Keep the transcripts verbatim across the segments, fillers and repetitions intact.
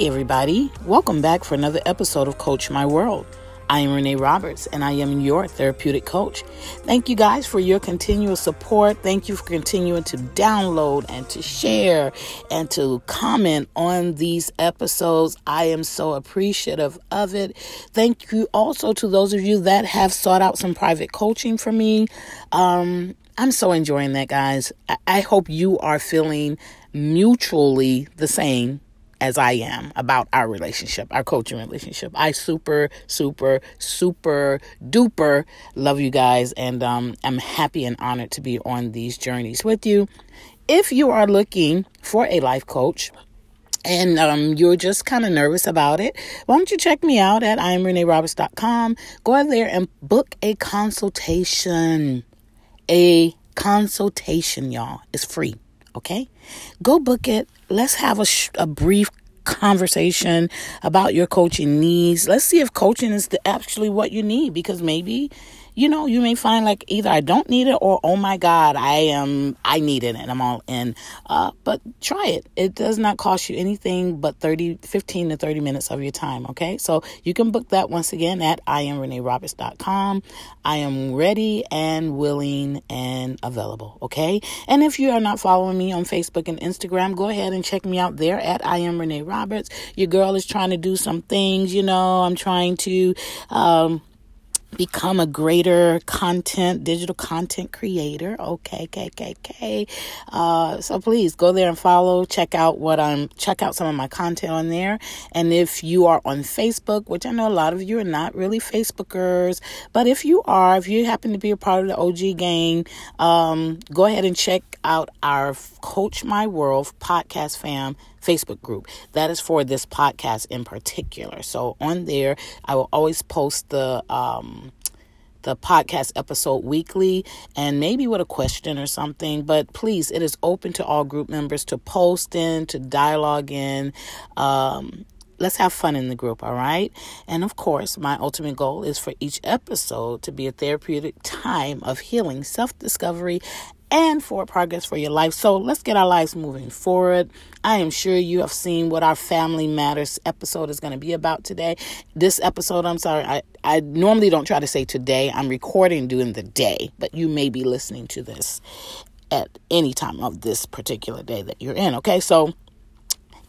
Hey everybody, welcome back for another episode of Coach My World. I am Renee Roberts and I am your therapeutic coach. Thank you guys for your continual support. Thank you for continuing to download and to share and to comment on these episodes. I am so appreciative of it. Thank you also to those of you that have sought out some private coaching for me. Um, I'm so enjoying that, guys. I, I hope you are feeling mutually the same as I am about our relationship, our coaching relationship. I super, super, super duper love you guys. And um, I'm happy and honored to be on these journeys with you. If you are looking for a life coach and um, you're just kind of nervous about it, why don't you check me out at I am Renee Roberts dot com. Go out there and book a consultation. A consultation, y'all. It's free. Okay, go book it. Let's have a, sh- a brief conversation about your coaching needs. Let's see if coaching is the, actually what you need, because maybe, you know, you may find like either I don't need it or, oh my God, I am, I need it and I'm all in. Uh, but try it. It does not cost you anything but thirty, fifteen to thirty minutes of your time. Okay. So you can book that once again at I am Renee Roberts dot com. I am ready and willing and available. Okay. And if you are not following me on Facebook and Instagram, go ahead and check me out there at I am Renee Roberts. Your girl is trying to do some things, you know, I'm trying to, um, become a greater content, digital content creator. Okay, okay, okay, okay. Uh, so please go there and follow, check out what I'm, check out some of my content on there. And if you are on Facebook, which I know a lot of you are not really Facebookers, but if you are, if you happen to be a part of the O G gang, um, go ahead and check out our Coach My World podcast fam Facebook group. That is for this podcast in particular. So on there, I will always post the um, the podcast episode weekly and maybe with a question or something. But please, it is open to all group members to post in, to dialogue in. Um, let's have fun in the group, all right? And of course, my ultimate goal is for each episode to be a therapeutic time of healing, self-discovery, and forward progress for your life. So let's get our lives moving forward. I am sure you have seen what our Family Matters episode is going to be about today. This episode, I'm sorry, I, I normally don't try to say today. I'm recording during the day, but you may be listening to this at any time of this particular day that you're in. Okay, so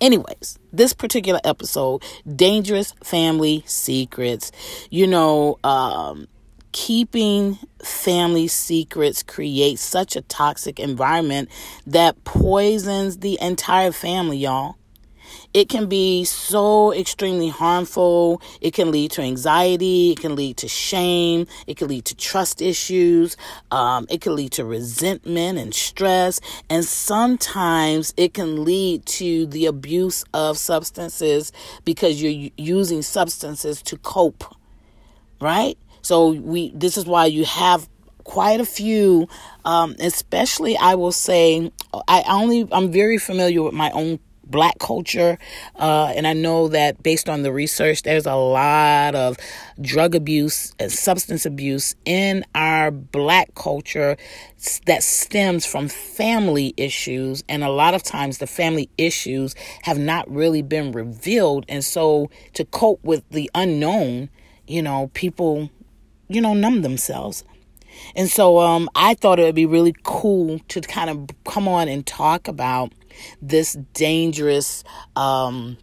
anyways, this particular episode, Dangerous Family Secrets, you know, um, keeping family secrets creates such a toxic environment that poisons the entire family, y'all. It can be so extremely harmful. It can lead to anxiety. It can lead to shame. It can lead to trust issues. Um, it can lead to resentment and stress. And sometimes it can lead to the abuse of substances because you're using substances to cope, right? So we, this is why you have quite a few, um, especially I will say, I only, I'm very familiar with my own Black culture. Uh, and I know that based on the research, there's a lot of drug abuse and substance abuse in our Black culture that stems from family issues. And a lot of times the family issues have not really been revealed. And so to cope with the unknown, you know, people, you know, numb themselves. And so um, I thought it would be really cool to kind of come on and talk about this dangerous um,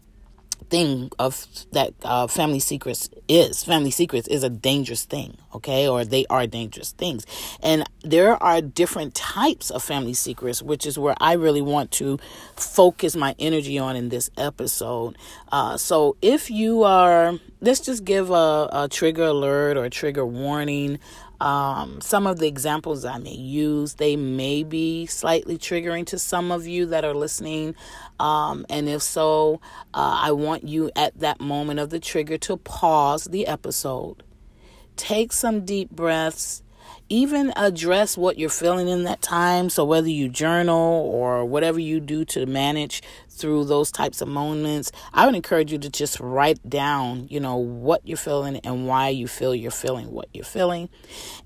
thing of that uh, family secrets is. Family secrets is a dangerous thing, okay? Or they are dangerous things. And there are different types of family secrets, which is where I really want to focus my energy on in this episode. Uh, so if you are... Let's just give a, a trigger alert or a trigger warning. Um, some of the examples I may use, they may be slightly triggering to some of you that are listening. Um, and if so, uh, I want you at that moment of the trigger to pause the episode, take some deep breaths, Even address what you're feeling in that time. So whether you journal or whatever you do to manage through those types of moments, I would encourage you to just write down, you know, what you're feeling and why you feel you're feeling what you're feeling.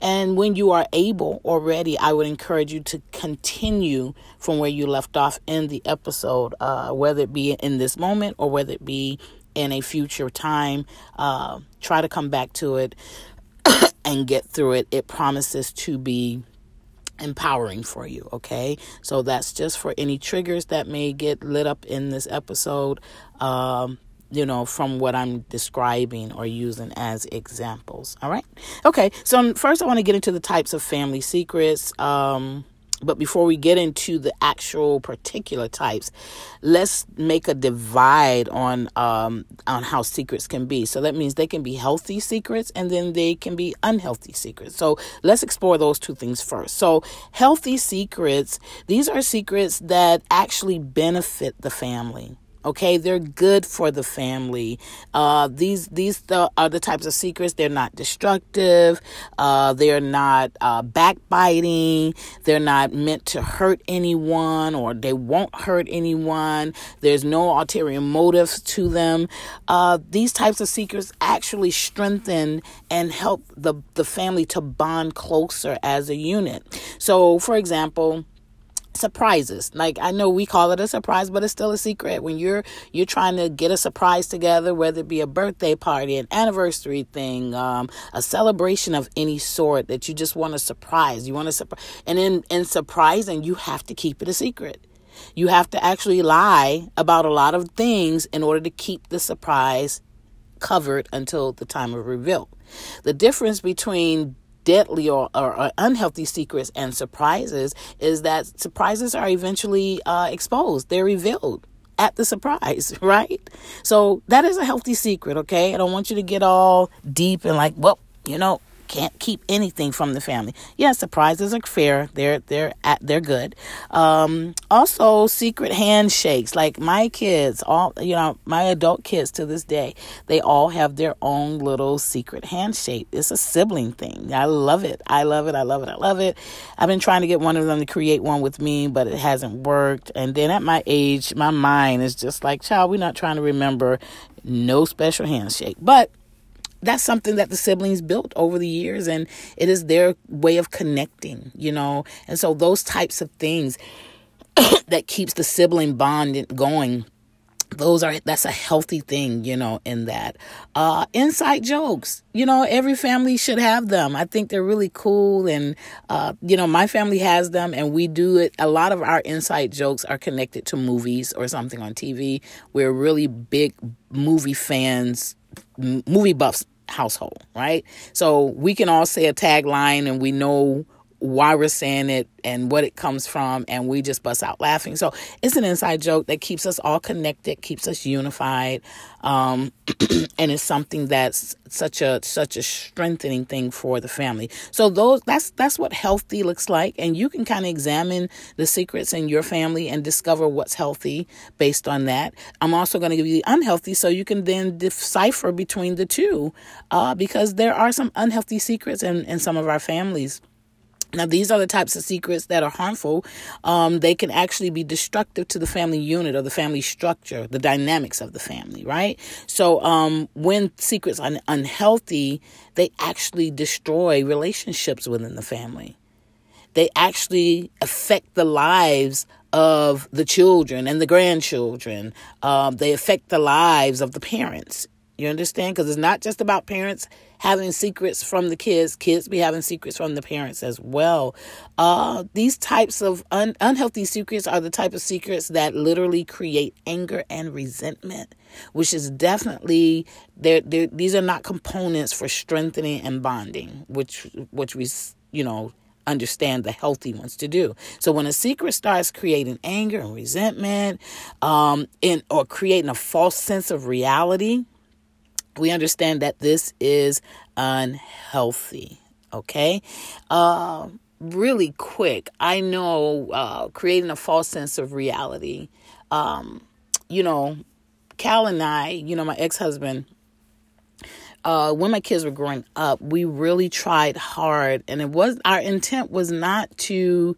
And when you are able already, I would encourage you to continue from where you left off in the episode, uh, whether it be in this moment or whether it be in a future time. Uh, try to come back to it and get through it. It promises to be empowering for you, okay? So that's just for any triggers that may get lit up in this episode, um, you know, from what I'm describing or using as examples, all right? Okay, so first I want to get into the types of family secrets, um, but before we get into the actual particular types, let's make a divide on um, on how secrets can be. So that means they can be healthy secrets and then they can be unhealthy secrets. So let's explore those two things first. So healthy secrets, these are secrets that actually benefit the family. Okay, they're good for the family. Uh, these these th- are the types of secrets. They're not destructive. Uh, they're not uh, backbiting. They're not meant to hurt anyone, or they won't hurt anyone. There's no ulterior motives to them. Uh, these types of secrets actually strengthen and help the, the family to bond closer as a unit. So, for example, surprises. Like, I know we call it a surprise, but it's still a secret. When you're you're trying to get a surprise together, whether it be a birthday party, an anniversary thing, um, a celebration of any sort that you just want to surprise. You want to surprise, and in in surprising, you have to keep it a secret. You have to actually lie about a lot of things in order to keep the surprise covered until the time of reveal. The difference between deadly or, or, or unhealthy secrets and surprises is that surprises are eventually uh, exposed. They're revealed at the surprise, right? So that is a healthy secret, okay? I don't want you to get all deep and like, well, you know, can't keep anything from the family. Yeah, surprises are fair. They're they're at, they're good. Um, also, secret handshakes. Like my kids, all you know, my adult kids to this day, they all have their own little secret handshake. It's a sibling thing. I love it. I love it. I love it. I love it. I've been trying to get one of them to create one with me, but it hasn't worked. And then at my age, my mind is just like, child, we're not trying to remember no special handshake, but that's something that the siblings built over the years, and it is their way of connecting, you know. And so those types of things that keeps the sibling bond going, those are, that's a healthy thing, you know, in that. Uh, inside jokes, you know, every family should have them. I think they're really cool. And, uh, you know, my family has them and we do it. A lot of our inside jokes are connected to movies or something on T V. We're really big movie fans, m- movie buffs household, right? So we can all say a tagline and we know why we're saying it and what it comes from, and we just bust out laughing. So it's an inside joke that keeps us all connected, keeps us unified, um, and it's something that's such a such a strengthening thing for the family. So those that's that's what healthy looks like, and you can kind of examine the secrets in your family and discover what's healthy based on that. I'm also going to give you the unhealthy, so you can then decipher between the two, uh, because there are some unhealthy secrets in, in some of our families. Now, these are the types of secrets that are harmful. Um, they can actually be destructive to the family unit or the family structure, the dynamics of the family, right? So um, when secrets are unhealthy, they actually destroy relationships within the family. They actually affect the lives of the children and the grandchildren. Um, they affect the lives of the parents. You understand? Because it's not just about parents having secrets from the kids. Kids be having secrets from the parents as well. Uh, these types of un- unhealthy secrets are the type of secrets that literally create anger and resentment, which is definitely, they're, they're, these are not components for strengthening and bonding, which which we, you know, understand the healthy ones to do. So when a secret starts creating anger and resentment, um, in, or creating a false sense of reality, we understand that this is unhealthy, okay? Uh, really quick, I know uh, creating a false sense of reality. Um, you know, Cal and I, you know, my ex-husband, uh, when my kids were growing up, we really tried hard, and it was our intent was not to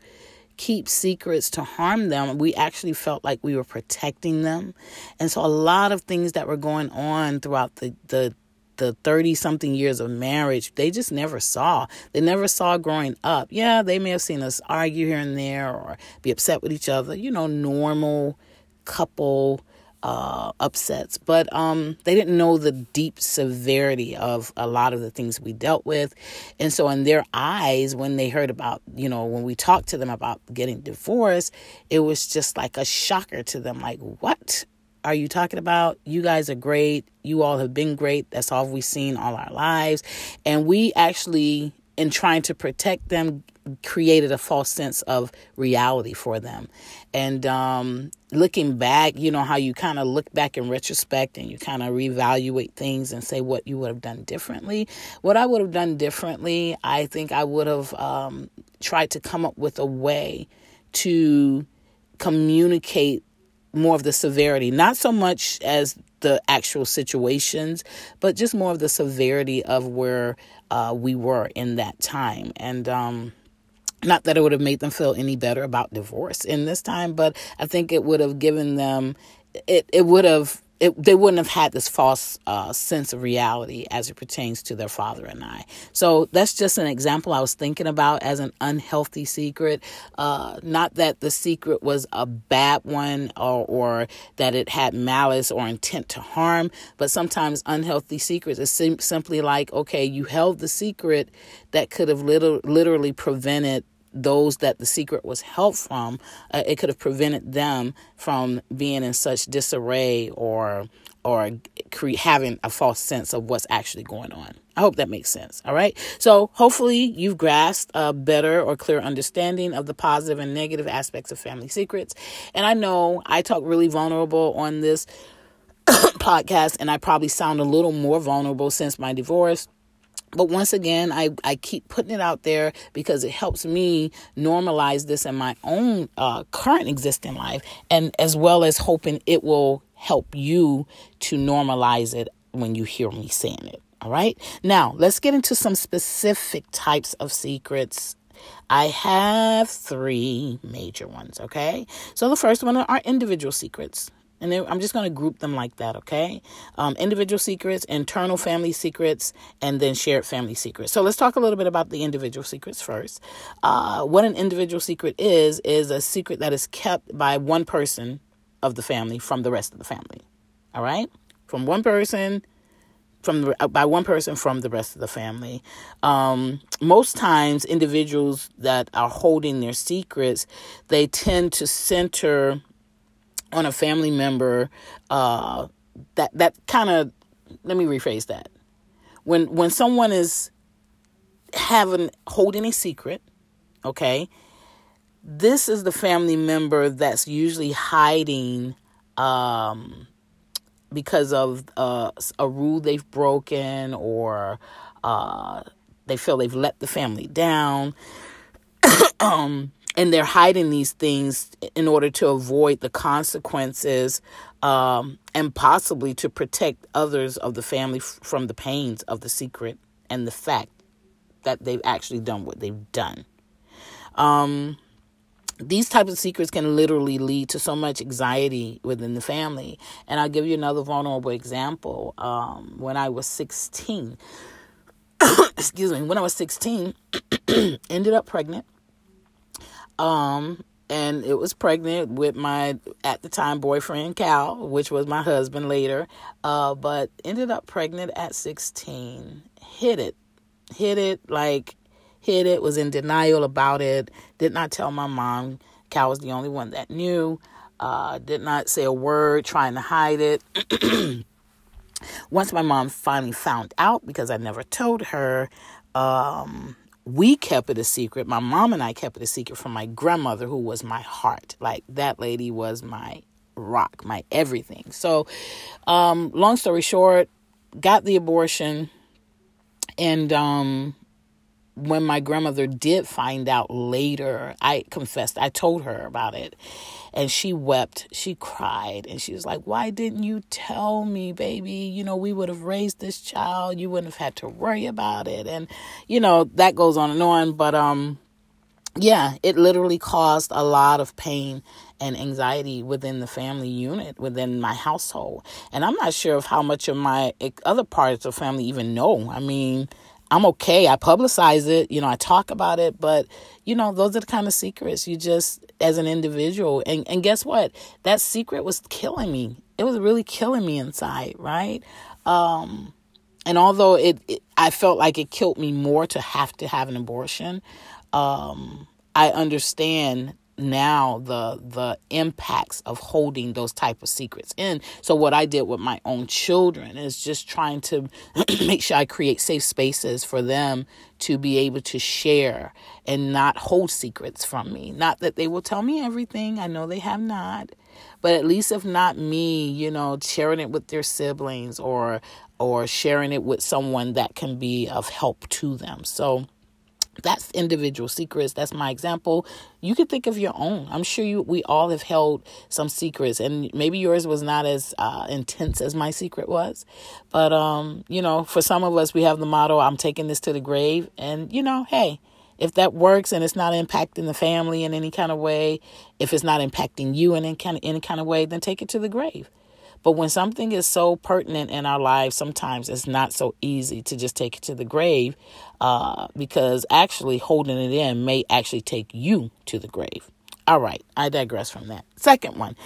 keep secrets to harm them. We actually felt like we were protecting them. And so a lot of things that were going on throughout the the the thirty-something years of marriage, they just never saw. They never saw growing up. Yeah, they may have seen us argue here and there or be upset with each other, you know, normal couple uh, upsets. But um, they didn't know the deep severity of a lot of the things we dealt with. And so in their eyes, when they heard about, you know, when we talked to them about getting divorced, it was just like a shocker to them. Like, what are you talking about? You guys are great. You all have been great. That's all we've seen all our lives. And we actually, in trying to protect them, created a false sense of reality for them. And um, looking back, you know, how you kind of look back in retrospect and you kind of reevaluate things and say what you would have done differently. What I would have done differently, I think I would have um, tried to come up with a way to communicate more of the severity, not so much as the actual situations, but just more of the severity of where uh, we were in that time. And um, not that it would have made them feel any better about divorce in this time, but I think it would have given them, it, it would have, it, they wouldn't have had this false uh, sense of reality as it pertains to their father and I. So that's just an example I was thinking about as an unhealthy secret. Uh, not that the secret was a bad one or, or that it had malice or intent to harm, but sometimes unhealthy secrets is sim- simply like, okay, you held the secret that could have little, literally prevented those that the secret was held from, uh, it could have prevented them from being in such disarray or or cre- having a false sense of what's actually going on. I hope that makes sense. All right. So hopefully you've grasped a better or clear understanding of the positive and negative aspects of family secrets. And I know I talk really vulnerable on this podcast, and I probably sound a little more vulnerable since my divorce. But once again, I, I keep putting it out there because it helps me normalize this in my own uh, current existing life, and as well as hoping it will help you to normalize it when you hear me saying it. All right. Now, let's get into some specific types of secrets. I have three major ones. OK, so the first one are individual secrets. And I'm just going to group them like that, okay? Um, individual secrets, internal family secrets, and then shared family secrets. So let's talk a little bit about the individual secrets first. Uh, what an individual secret is, is a secret that is kept by one person of the family from the rest of the family, all right? From one person, from the, by one person from the rest of the family. Um, most times, individuals that are holding their secrets, they tend to center on a family member, uh, that, that kind of, let me rephrase that. When, when someone is having, holding a secret, okay, this is the family member that's usually hiding, um, because of, uh, a rule they've broken or, uh, they feel they've let the family down. um, And they're hiding these things in order to avoid the consequences um, and possibly to protect others of the family f- from the pains of the secret and the fact that they've actually done what they've done. Um, these types of secrets can literally lead to so much anxiety within the family. And I'll give you another vulnerable example. Um, when I was sixteen, excuse me, when I was sixteen, ended up pregnant. Um, and it was pregnant with my, at the time, boyfriend, Cal, which was my husband later, uh, but ended up pregnant at sixteen, hid it, hid it, like, hid it, was in denial about it, did not tell my mom. Cal was the only one that knew, uh, did not say a word, trying to hide it. Once my mom finally found out, because I never told her, um... we kept it a secret. My mom and I kept it a secret from my grandmother, who was my heart. Like, that lady was my rock, my everything. So, um, long story short, got the abortion and um, when my grandmother did find out later, I confessed, I told her about it, and she wept, she cried, and she was like, why didn't you tell me, baby? You know, we would have raised this child. You wouldn't have had to worry about it. And, you know, that goes on and on. But, um, yeah, it literally caused a lot of pain and anxiety within the family unit, within my household. And I'm not sure of how much of my other parts of family even know. I mean, I'm okay. I publicize it. You know, I talk about it. But, you know, those are the kind of secrets you just, as an individual. And, and guess what? That secret was killing me. It was really killing me inside, right? Um, and although it, it, I felt like it killed me more to have to have an abortion, um, I understand now the the impacts of holding those type of secrets in. So what I did with my own children is just trying to make sure I create safe spaces for them to be able to share and not hold secrets from me. Not that they will tell me everything. I know they have not. But at least if not me, you know, sharing it with their siblings or or sharing it with someone that can be of help to them. So that's individual secrets. That's my example. You could think of your own. I'm sure you. We all have held some secrets, and maybe yours was not as uh, intense as my secret was. But, um, you know, for some of us, we have the motto, I'm taking this to the grave. And, you know, hey, if that works and it's not impacting the family in any kind of way, if it's not impacting you in any kind of, any kind of way, then take it to the grave. But when something is so pertinent in our lives, sometimes it's not so easy to just take it to the grave, uh, because actually holding it in may actually take you to the grave. All right. I digress from that. Second one,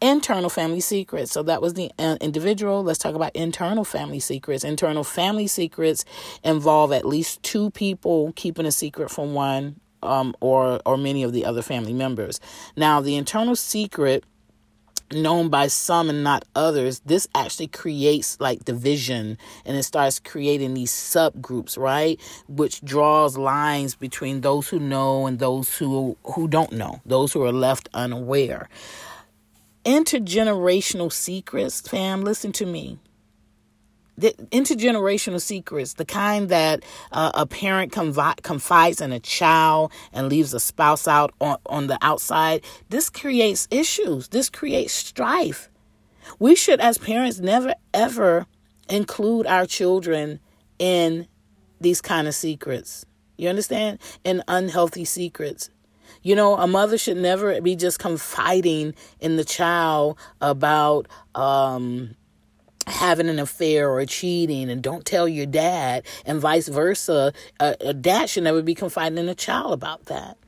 internal family secrets. So that was the individual. Let's talk about internal family secrets. Internal family secrets involve at least two people keeping a secret from one um, or or many of the other family members. Now, the internal secret known by some and not others, this actually creates like division, and it starts creating these subgroups, right? Which draws lines between those who know and those who, who don't know, those who are left unaware. Intergenerational secrets, fam, listen to me. The intergenerational secrets, the kind that uh, a parent confi- confides in a child and leaves a spouse out on, on the outside, this creates issues. This creates strife. We should, as parents, never, ever include our children in these kind of secrets. You understand? In unhealthy secrets. You know, a mother should never be just confiding in the child about um having an affair or cheating, and don't tell your dad, and vice versa. A, a dad should never be confiding in a child about that.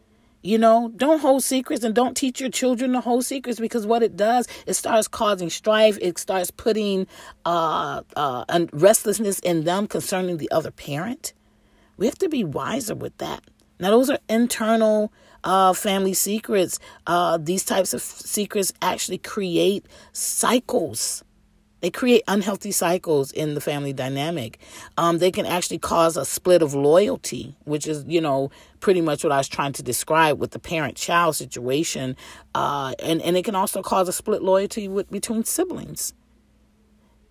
You know, don't hold secrets, and don't teach your children to hold secrets, because what it does, it starts causing strife. It starts putting uh, uh, restlessness in them concerning the other parent. We have to be wiser with that. Now, those are internal uh, family secrets. Uh, these types of secrets actually create cycles. They create unhealthy cycles in the family dynamic. Um, they can actually cause a split of loyalty, which is, you know, pretty much what I was trying to describe with the parent-child situation. Uh, and, and it can also cause a split loyalty with, between siblings.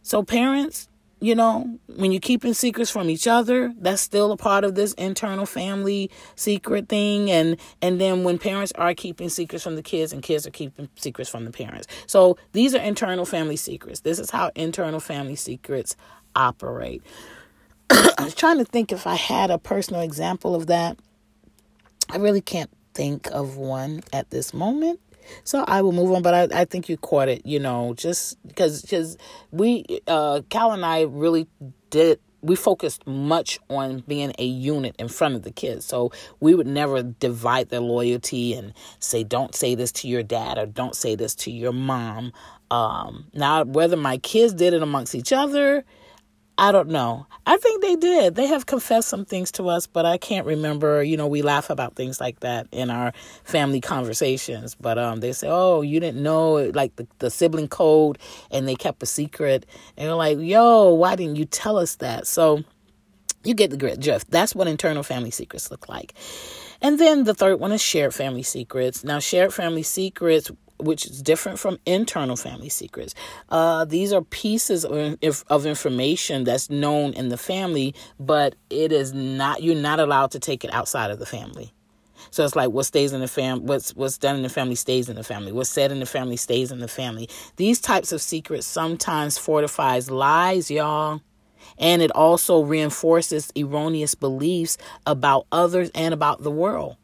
So parents, you know, when you're keeping secrets from each other, that's still a part of this internal family secret thing. And and then when parents are keeping secrets from the kids, and kids are keeping secrets from the parents. So these are internal family secrets. This is how internal family secrets operate. I was trying to think if I had a personal example of that. I really can't think of one at this moment. So I will move on, but I, I think you caught it, you know, just because because we, uh, Cal and I really did, we focused much on being a unit in front of the kids. So we would never divide their loyalty and say, don't say this to your dad, or don't say this to your mom. Um, now, whether my kids did it amongst each other, I don't know. I think they did. They have confessed some things to us, but I can't remember. You know, we laugh about things like that in our family conversations. But um, they say, oh, you didn't know, like the, the sibling code, and they kept a secret. And they're like, yo, why didn't you tell us that? So you get the drift. That's what internal family secrets look like. And then the third one is shared family secrets. Now, shared family secrets which is different from internal family secrets. Uh, these are pieces of, of information that's known in the family, but it is not, you're not allowed to take it outside of the family. So it's like what stays in the fam, what's what's done in the family stays in the family. What's said in the family stays in the family. These types of secrets sometimes fortifies lies, y'all. And it also reinforces erroneous beliefs about others and about the world.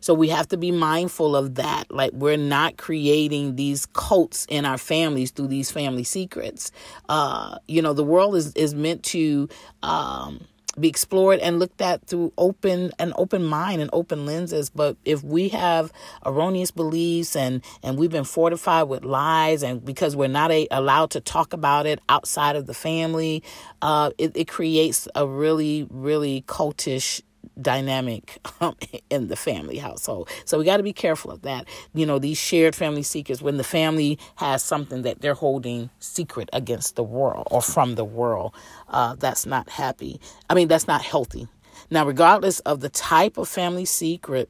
So we have to be mindful of that. Like, we're not creating these cults in our families through these family secrets. Uh, you know, the world is, is meant to um, be explored and looked at through open an open mind and open lenses. But if we have erroneous beliefs and, and we've been fortified with lies, and because we're not a, allowed to talk about it outside of the family, uh, it, it creates a really, really cultish dynamic um, in the family household. So we got to be careful of that. You know, these shared family secrets, when the family has something that they're holding secret against the world or from the world, uh, that's not happy. I mean, that's not healthy. Now, regardless of the type of family secret,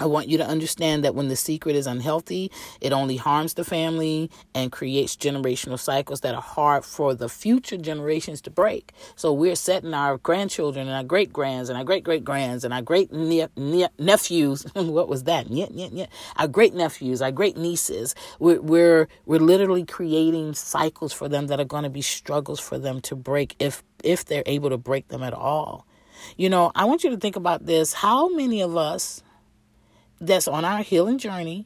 I want you to understand that when the secret is unhealthy, it only harms the family and creates generational cycles that are hard for the future generations to break. So we're setting our grandchildren and our great-grands and our great-great-grands and our great-nephews. What was that? Nyeh, nyeh, nyeh. Our great-nephews, our great-nieces. We're, we're, we're literally creating cycles for them that are going to be struggles for them to break if if they're able to break them at all. You know, I want you to think about this. How many of us that's on our healing journey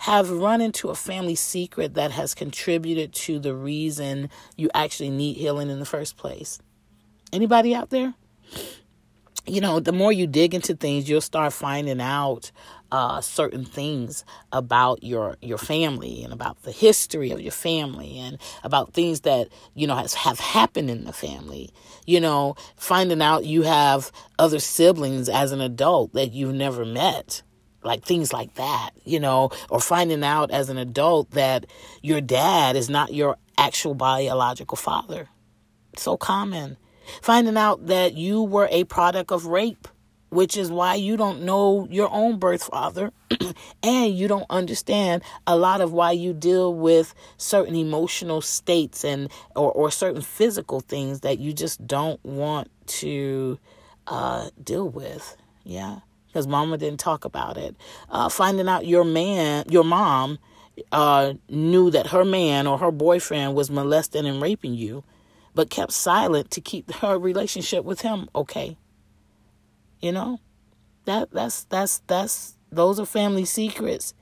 have run into a family secret that has contributed to the reason you actually need healing in the first place? Anybody out there? You know, the more you dig into things, you'll start finding out uh, certain things about your your family and about the history of your family and about things that, you know, has, have happened in the family. You know, finding out you have other siblings as an adult that you've never met. Like things like that, you know, or finding out as an adult that your dad is not your actual biological father. It's so common. Finding out that you were a product of rape, which is why you don't know your own birth father and you don't understand a lot of why you deal with certain emotional states and or, or certain physical things that you just don't want to uh, deal with. Yeah. Because mama didn't talk about it. Uh, finding out your man, your mom uh, knew that her man or her boyfriend was molesting and raping you, but kept silent to keep her relationship with him okay. You know, that that's that's that's those are family secrets.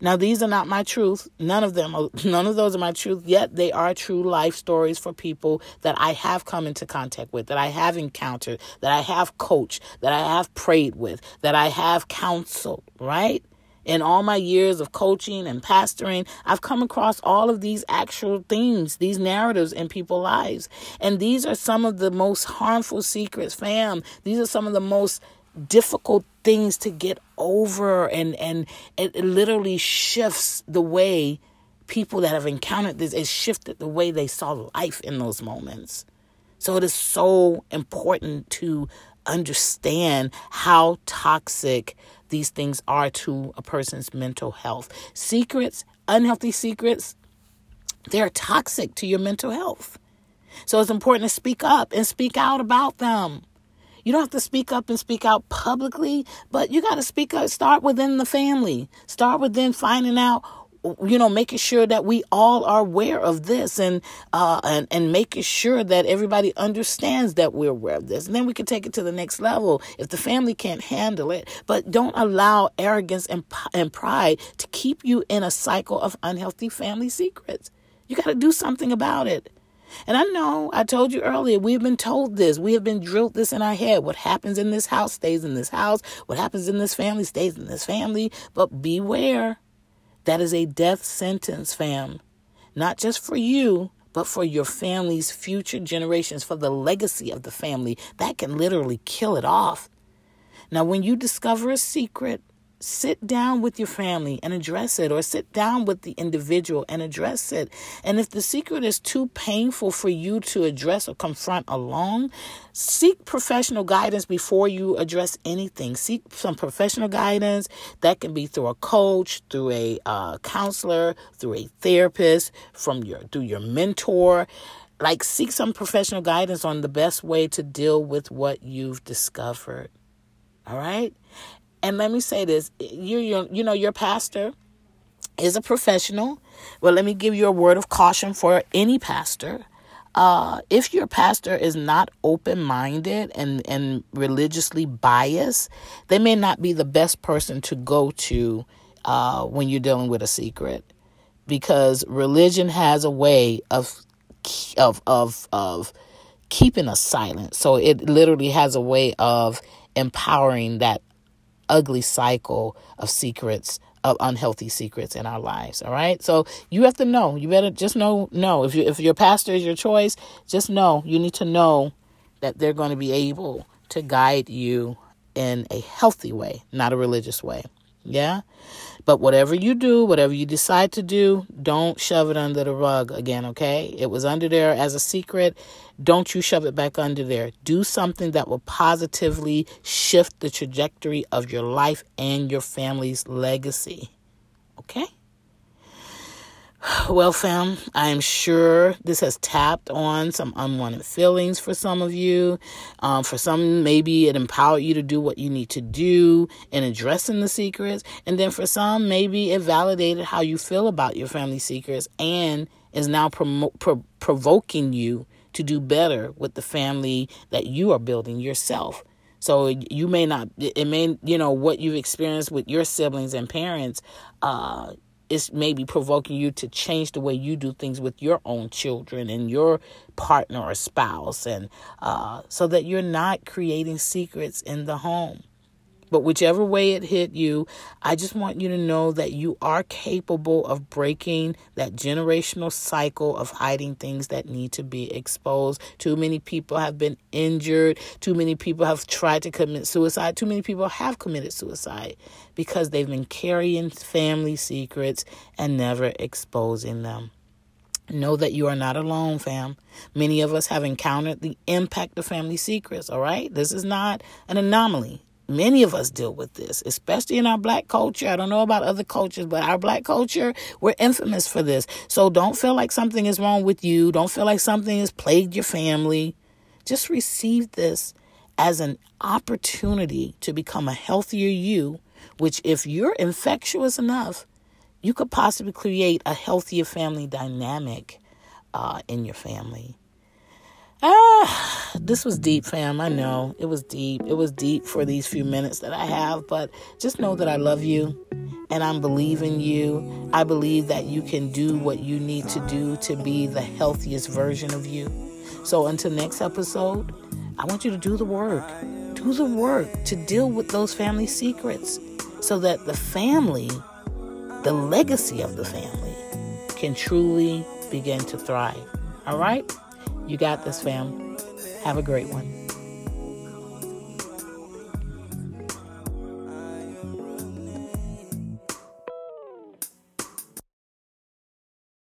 Now, these are not my truth. None of them are, none of those are my truth, yet they are true life stories for people that I have come into contact with, that I have encountered, that I have coached, that I have prayed with, that I have counseled, right? In all my years of coaching and pastoring, I've come across all of these actual things, these narratives in people's lives. And these are some of the most harmful secrets, fam. These are some of the most difficult things to get over, and and it literally shifts the way people that have encountered this, it shifted the way they saw life in those moments. So it is so important to understand how toxic these things are to a person's mental health. Secrets, unhealthy secrets, they're toxic to your mental health. So it's important to speak up and speak out about them. You don't have to speak up and speak out publicly, but you got to speak up. Start within the family. Start within finding out, you know, making sure that we all are aware of this and uh, and, and making sure that everybody understands that we're aware of this. And then we can take it to the next level if the family can't handle it. But don't allow arrogance and, and pride to keep you in a cycle of unhealthy family secrets. You got to do something about it. And I know, I told you earlier, we've been told this. We have been drilled this in our head. What happens in this house stays in this house. What happens in this family stays in this family. But beware, that is a death sentence, fam. Not just for you, but for your family's future generations, for the legacy of the family. That can literally kill it off. Now, when you discover a secret Sit down with your family and address it, or sit down with the individual and address it. And if the secret is too painful for you to address or confront alone, seek professional guidance before you address anything. Seek some professional guidance. That can be through a coach, through a uh, counselor, through a therapist, from your through your mentor. Like, seek some professional guidance on the best way to deal with what you've discovered. All right? And let me say this, you you you know, your pastor is a professional. Well, let me give you a word of caution for any pastor. Uh, if your pastor is not open-minded and, and religiously biased, they may not be the best person to go to uh, when you're dealing with a secret, because religion has a way of of of of keeping us silent. So it literally has a way of empowering that ugly cycle of secrets, of unhealthy secrets in our lives. All right. So you have to know, you better just know, know if you, if your pastor is your choice, just know, you need to know that they're going to be able to guide you in a healthy way, not a religious way. Yeah. But whatever you do, whatever you decide to do, don't shove it under the rug again. Okay. It was under there as a secret. Don't you shove it back under there. Do something that will positively shift the trajectory of your life and your family's legacy. Okay. Well, fam, I am sure this has tapped on some unwanted feelings for some of you. Um, for some, maybe it empowered you to do what you need to do in addressing the secrets. And then for some, maybe it validated how you feel about your family secrets and is now promo- pro- provoking you to do better with the family that you are building yourself. So you may not, it may, you know, what you've experienced with your siblings and parents, uh, it's maybe provoking you to change the way you do things with your own children and your partner or spouse, and uh, so that you're not creating secrets in the home. But whichever way it hit you, I just want you to know that you are capable of breaking that generational cycle of hiding things that need to be exposed. Too many people have been injured. Too many people have tried to commit suicide. Too many people have committed suicide because they've been carrying family secrets and never exposing them. Know that you are not alone, fam. Many of us have encountered the impact of family secrets, all right? This is not an anomaly. Many of us deal with this, especially in our Black culture. I don't know about other cultures, but our Black culture, we're infamous for this. So don't feel like something is wrong with you. Don't feel like something has plagued your family. Just receive this as an opportunity to become a healthier you, which if you're infectious enough, you could possibly create a healthier family dynamic uh, in your family. Ah, this was deep, fam. I know it was deep. It was deep for these few minutes that I have, but just know that I love you and I'm believing you. I believe that you can do what you need to do to be the healthiest version of you. So until next episode, I want you to do the work. Do the work to deal with those family secrets so that the family, the legacy of the family, can truly begin to thrive. All right? You got this, fam. Have a great one.